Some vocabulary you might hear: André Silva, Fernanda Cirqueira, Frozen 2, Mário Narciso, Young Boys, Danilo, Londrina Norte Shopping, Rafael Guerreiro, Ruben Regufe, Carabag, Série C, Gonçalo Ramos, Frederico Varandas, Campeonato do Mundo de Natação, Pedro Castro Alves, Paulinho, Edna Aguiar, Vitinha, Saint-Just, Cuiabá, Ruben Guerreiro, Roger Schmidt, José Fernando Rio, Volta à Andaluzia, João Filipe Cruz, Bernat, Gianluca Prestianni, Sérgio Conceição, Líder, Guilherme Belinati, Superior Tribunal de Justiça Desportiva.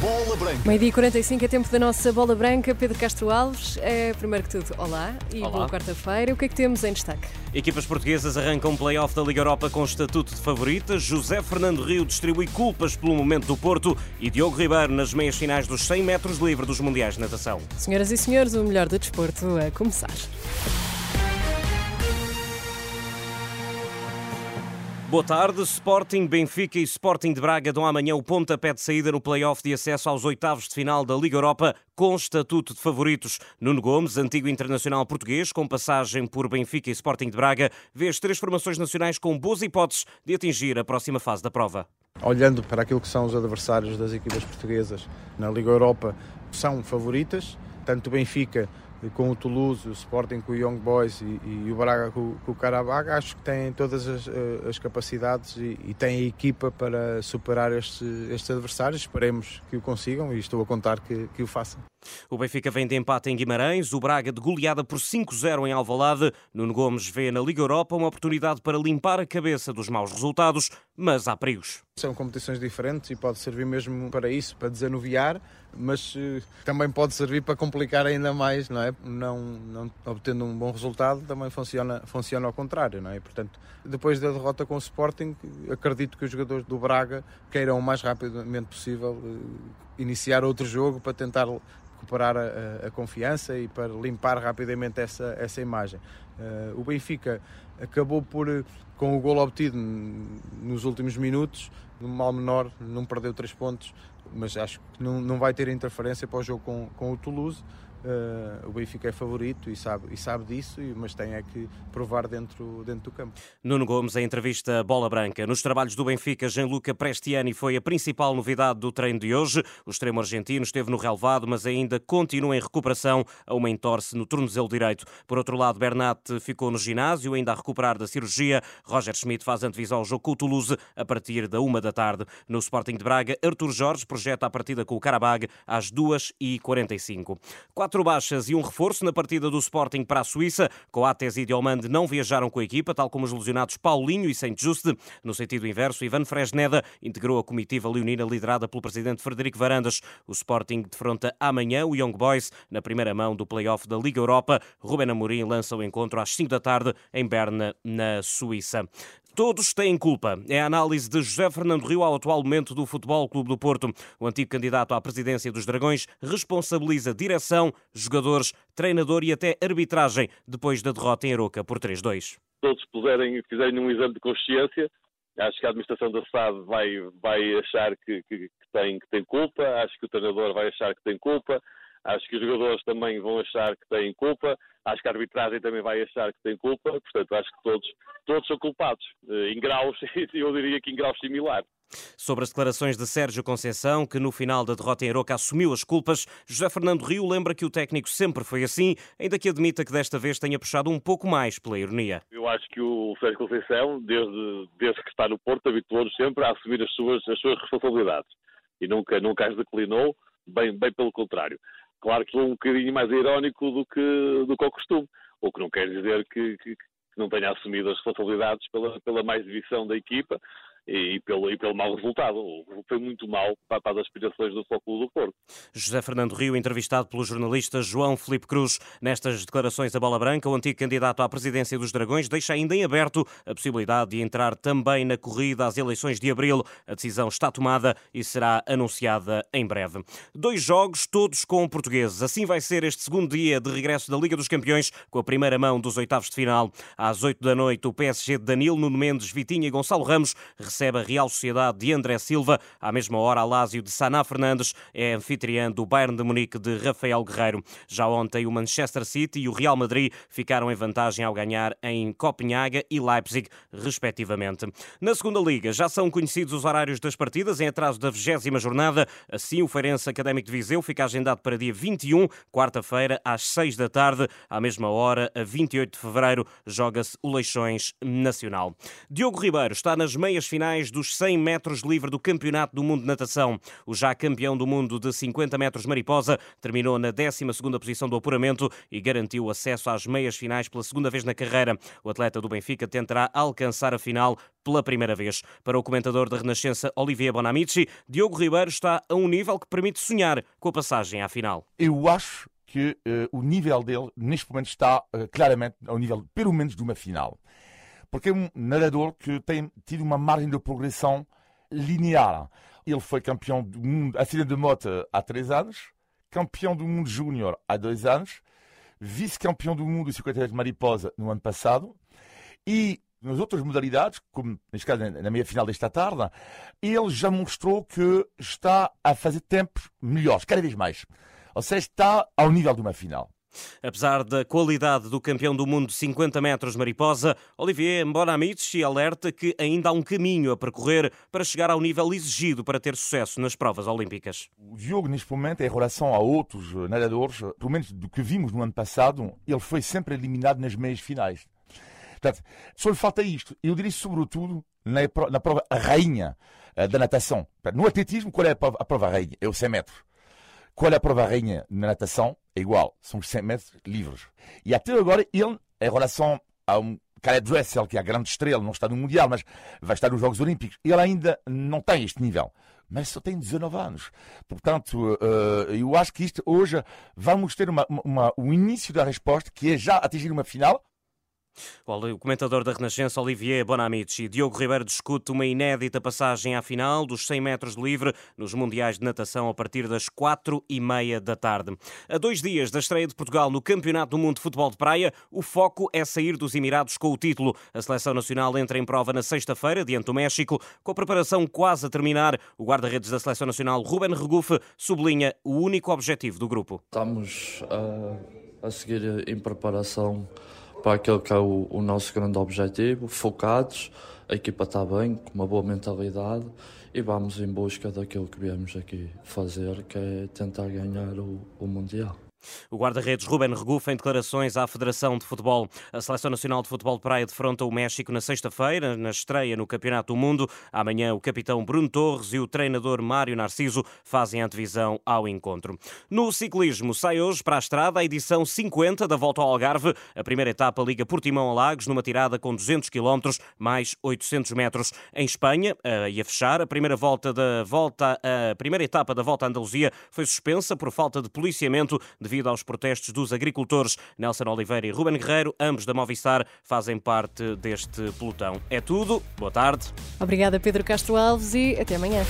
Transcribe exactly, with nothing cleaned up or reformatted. Bola Branca. Meio-dia e quarenta e cinco, é tempo da nossa Bola Branca. Pedro Castro Alves, é, primeiro que tudo, olá e olá. Boa quarta-feira. O que é que temos em destaque? Equipas portuguesas arrancam um play-off da Liga Europa com estatuto de favorita. José Fernando Rio distribui culpas pelo momento do Porto e Diogo Ribeiro nas meias finais dos cem metros livre dos Mundiais de Natação. Senhoras e senhores, o melhor do desporto a começar. Boa tarde. Sporting, Benfica e Sporting de Braga dão amanhã o pontapé de saída no play-off de acesso aos oitavos de final da Liga Europa com estatuto de favoritos. Nuno Gomes, antigo internacional português, com passagem por Benfica e Sporting de Braga, vê as três formações nacionais com boas hipóteses de atingir a próxima fase da prova. Olhando para aquilo que são os adversários das equipas portuguesas na Liga Europa, são favoritas, tanto o Benfica com o Toulouse, o Sporting com o Young Boys e, e o Braga com, com o Carabag. Acho que têm todas as, as capacidades e, e têm a equipa para superar este, estes adversários. Esperemos que o consigam e estou a contar que, que o façam. O Benfica vem de empate em Guimarães, o Braga de goleada por cinco a zero em Alvalade. Nuno Gomes vê na Liga Europa uma oportunidade para limpar a cabeça dos maus resultados, mas há perigos. São competições diferentes e pode servir mesmo para isso, para desanuviar, mas também pode servir para complicar ainda mais, não é? Não, não obtendo um bom resultado, também funciona, funciona ao contrário, não é? Portanto, depois da derrota com o Sporting, acredito que os jogadores do Braga queiram o mais rapidamente possível iniciar outro jogo para tentar recuperar a, a confiança e para limpar rapidamente essa, essa imagem. Uh, o Benfica acabou por, com o golo obtido nos últimos minutos, num mal menor, não perdeu três pontos, mas acho que não, não vai ter interferência para o jogo com, com o Toulouse. Uh, o Benfica é favorito e sabe, e sabe disso, mas tem é que provar dentro, dentro do campo. Nuno Gomes, a entrevista Bola Branca. Nos trabalhos do Benfica, Gianluca Prestianni foi a principal novidade do treino de hoje. O extremo argentino esteve no relvado, mas ainda continua em recuperação a uma entorse no tornozelo direito. Por outro lado, Bernat ficou no ginásio, ainda a recuperar da cirurgia. Roger Schmidt faz antevisão ao jogo com o Toulouse a partir da uma da tarde. No Sporting de Braga, Arthur Jorge projeta a partida com o Carabag às duas e quarenta e cinco. Quatro baixas e um reforço na partida do Sporting para a Suíça. Coates e Diomando não viajaram com a equipa, tal como os lesionados Paulinho e Saint-Just. No sentido inverso, Ivan Fresneda integrou a comitiva leonina liderada pelo presidente Frederico Varandas. O Sporting defronta amanhã o Young Boys na primeira mão do play-off da Liga Europa. Rubén Amorim lança o encontro às cinco da tarde em Berna, na Suíça. Todos têm culpa. É a análise de José Fernando Rio ao atual momento do Futebol Clube do Porto. O antigo candidato à presidência dos Dragões responsabiliza direção, jogadores, treinador e até arbitragem depois da derrota em Aroca por três a dois. Todos puserem, fizerem um exame de consciência. Acho que a administração da S A D vai, vai achar que, que, que, tem, que tem culpa. Acho que o treinador vai achar que tem culpa. Acho que os jogadores também vão achar que têm culpa. Acho que a arbitragem também vai achar que tem culpa. Portanto, acho que todos, todos são culpados. Em graus, eu diria que em graus similares. Sobre as declarações de Sérgio Conceição, que no final da derrota em Aroca assumiu as culpas, José Fernando Rio lembra que o técnico sempre foi assim, ainda que admita que desta vez tenha puxado um pouco mais pela ironia. Eu acho que o Sérgio Conceição, desde, desde que está no Porto, habituou-nos sempre a assumir as suas, as suas responsabilidades. E nunca, nunca as declinou, bem, bem pelo contrário. Claro que é um bocadinho mais irónico do que, do que o costume, o que não quer dizer que, que, que não tenha assumido as responsabilidades pela, pela má exibição da equipa e, e, pelo, e pelo mau resultado. Foi muito mau para, para as aspirações do Futebol Clube do Porto. José Fernando Rio, entrevistado pelo jornalista João Filipe Cruz. Nestas declarações da Bola Branca, o antigo candidato à presidência dos Dragões deixa ainda em aberto a possibilidade de entrar também na corrida às eleições de abril. A decisão está tomada e será anunciada em breve. Dois jogos, todos com portugueses. Assim vai ser este segundo dia de regresso da Liga dos Campeões, com a primeira mão dos oitavos de final. Às oito da noite, o P S G de Danilo, Nuno Mendes, Vitinha e Gonçalo Ramos recebe a Real Sociedade de André Silva. À mesma hora, Alásio de Saná Fernandes é anfitriã do Bayern de Munique de Rafael Guerreiro. Já ontem, o Manchester City e o Real Madrid ficaram em vantagem ao ganhar em Copenhaga e Leipzig, respectivamente. Na segunda liga, já são conhecidos os horários das partidas em atraso da vigésima jornada. Assim, o Feirense Académico de Viseu fica agendado para dia vinte e um, quarta-feira, às seis da tarde. À mesma hora, a vinte e oito de fevereiro, joga-se o Leixões Nacional. Diogo Ribeiro está nas meias finais finais dos cem metros livre do Campeonato do Mundo de Natação. O já campeão do mundo de cinquenta metros mariposa terminou na décima segunda posição do apuramento e garantiu acesso às meias finais pela segunda vez na carreira. O atleta do Benfica tentará alcançar a final pela primeira vez. Para o comentador da Renascença, Olivier Bonamici, Diogo Ribeiro está a um nível que permite sonhar com a passagem à final. Eu acho que uh, o nível dele, neste momento, está uh, claramente ao nível, pelo menos, de uma final. Porque é um nadador que tem tido uma margem de progressão linear. Ele foi campeão do mundo acidente de moto há três anos, campeão do mundo júnior há dois anos, vice-campeão do mundo de cinquenta metros mariposa no ano passado e nas outras modalidades, como neste caso na meia-final desta tarde, ele já mostrou que está a fazer tempos melhores, cada vez mais. Ou seja, está ao nível de uma final. Apesar da qualidade do campeão do mundo de cinquenta metros mariposa, Olivier Bonamici alerta que ainda há um caminho a percorrer para chegar ao nível exigido para ter sucesso nas provas olímpicas. O Diogo, neste momento, em relação a outros nadadores, pelo menos do que vimos no ano passado, ele foi sempre eliminado nas meias finais. Portanto, só lhe falta isto. Eu diria sobretudo na prova, na prova rainha da natação. No atletismo, qual é a prova, a prova rainha? É o cem metros. Qual é a prova rainha na natação? É igual, são os cem metros livres. E até agora ele, em relação a um Caleb Dressel, que é a grande estrela, não está no Mundial, mas vai estar nos Jogos Olímpicos, ele ainda não tem este nível. Mas só tem dezanove anos. Portanto, eu acho que isto hoje vamos ter uma, uma, um início da resposta, que é já atingir uma final. O comentador da Renascença, Olivier Bonamici. Diogo Ribeiro discute uma inédita passagem à final dos cem metros de livre nos Mundiais de Natação a partir das quatro e meia da tarde. A dois dias da estreia de Portugal no Campeonato do Mundo de Futebol de Praia, o foco é sair dos Emirados com o título. A seleção nacional entra em prova na sexta-feira, diante do México. Com a preparação quase a terminar, o guarda-redes da seleção nacional, Ruben Regufe, sublinha o único objetivo do grupo. Estamos a, a seguir em preparação para aquele que é o, o nosso grande objetivo, focados, a equipa está bem, com uma boa mentalidade e vamos em busca daquilo que viemos aqui fazer, que é tentar ganhar o, o Mundial. O guarda-redes Ruben Regufe em declarações à Federação de Futebol. A Seleção Nacional de Futebol de Praia defronta o México na sexta-feira, na estreia no Campeonato do Mundo. Amanhã o capitão Bruno Torres e o treinador Mário Narciso fazem antevisão ao encontro. No ciclismo, sai hoje para a estrada a edição cinquenta da Volta ao Algarve. A primeira etapa liga Portimão a Lagos numa tirada com duzentos quilómetros mais oitocentos metros. Em Espanha, e a fechar, a primeira, volta da volta, a primeira etapa da Volta à Andaluzia foi suspensa por falta de policiamento devido Devido aos protestos dos agricultores. Nelson Oliveira e Ruben Guerreiro, ambos da Movistar, fazem parte deste pelotão. É tudo. Boa tarde. Obrigada, Pedro Castro Alves, e até amanhã.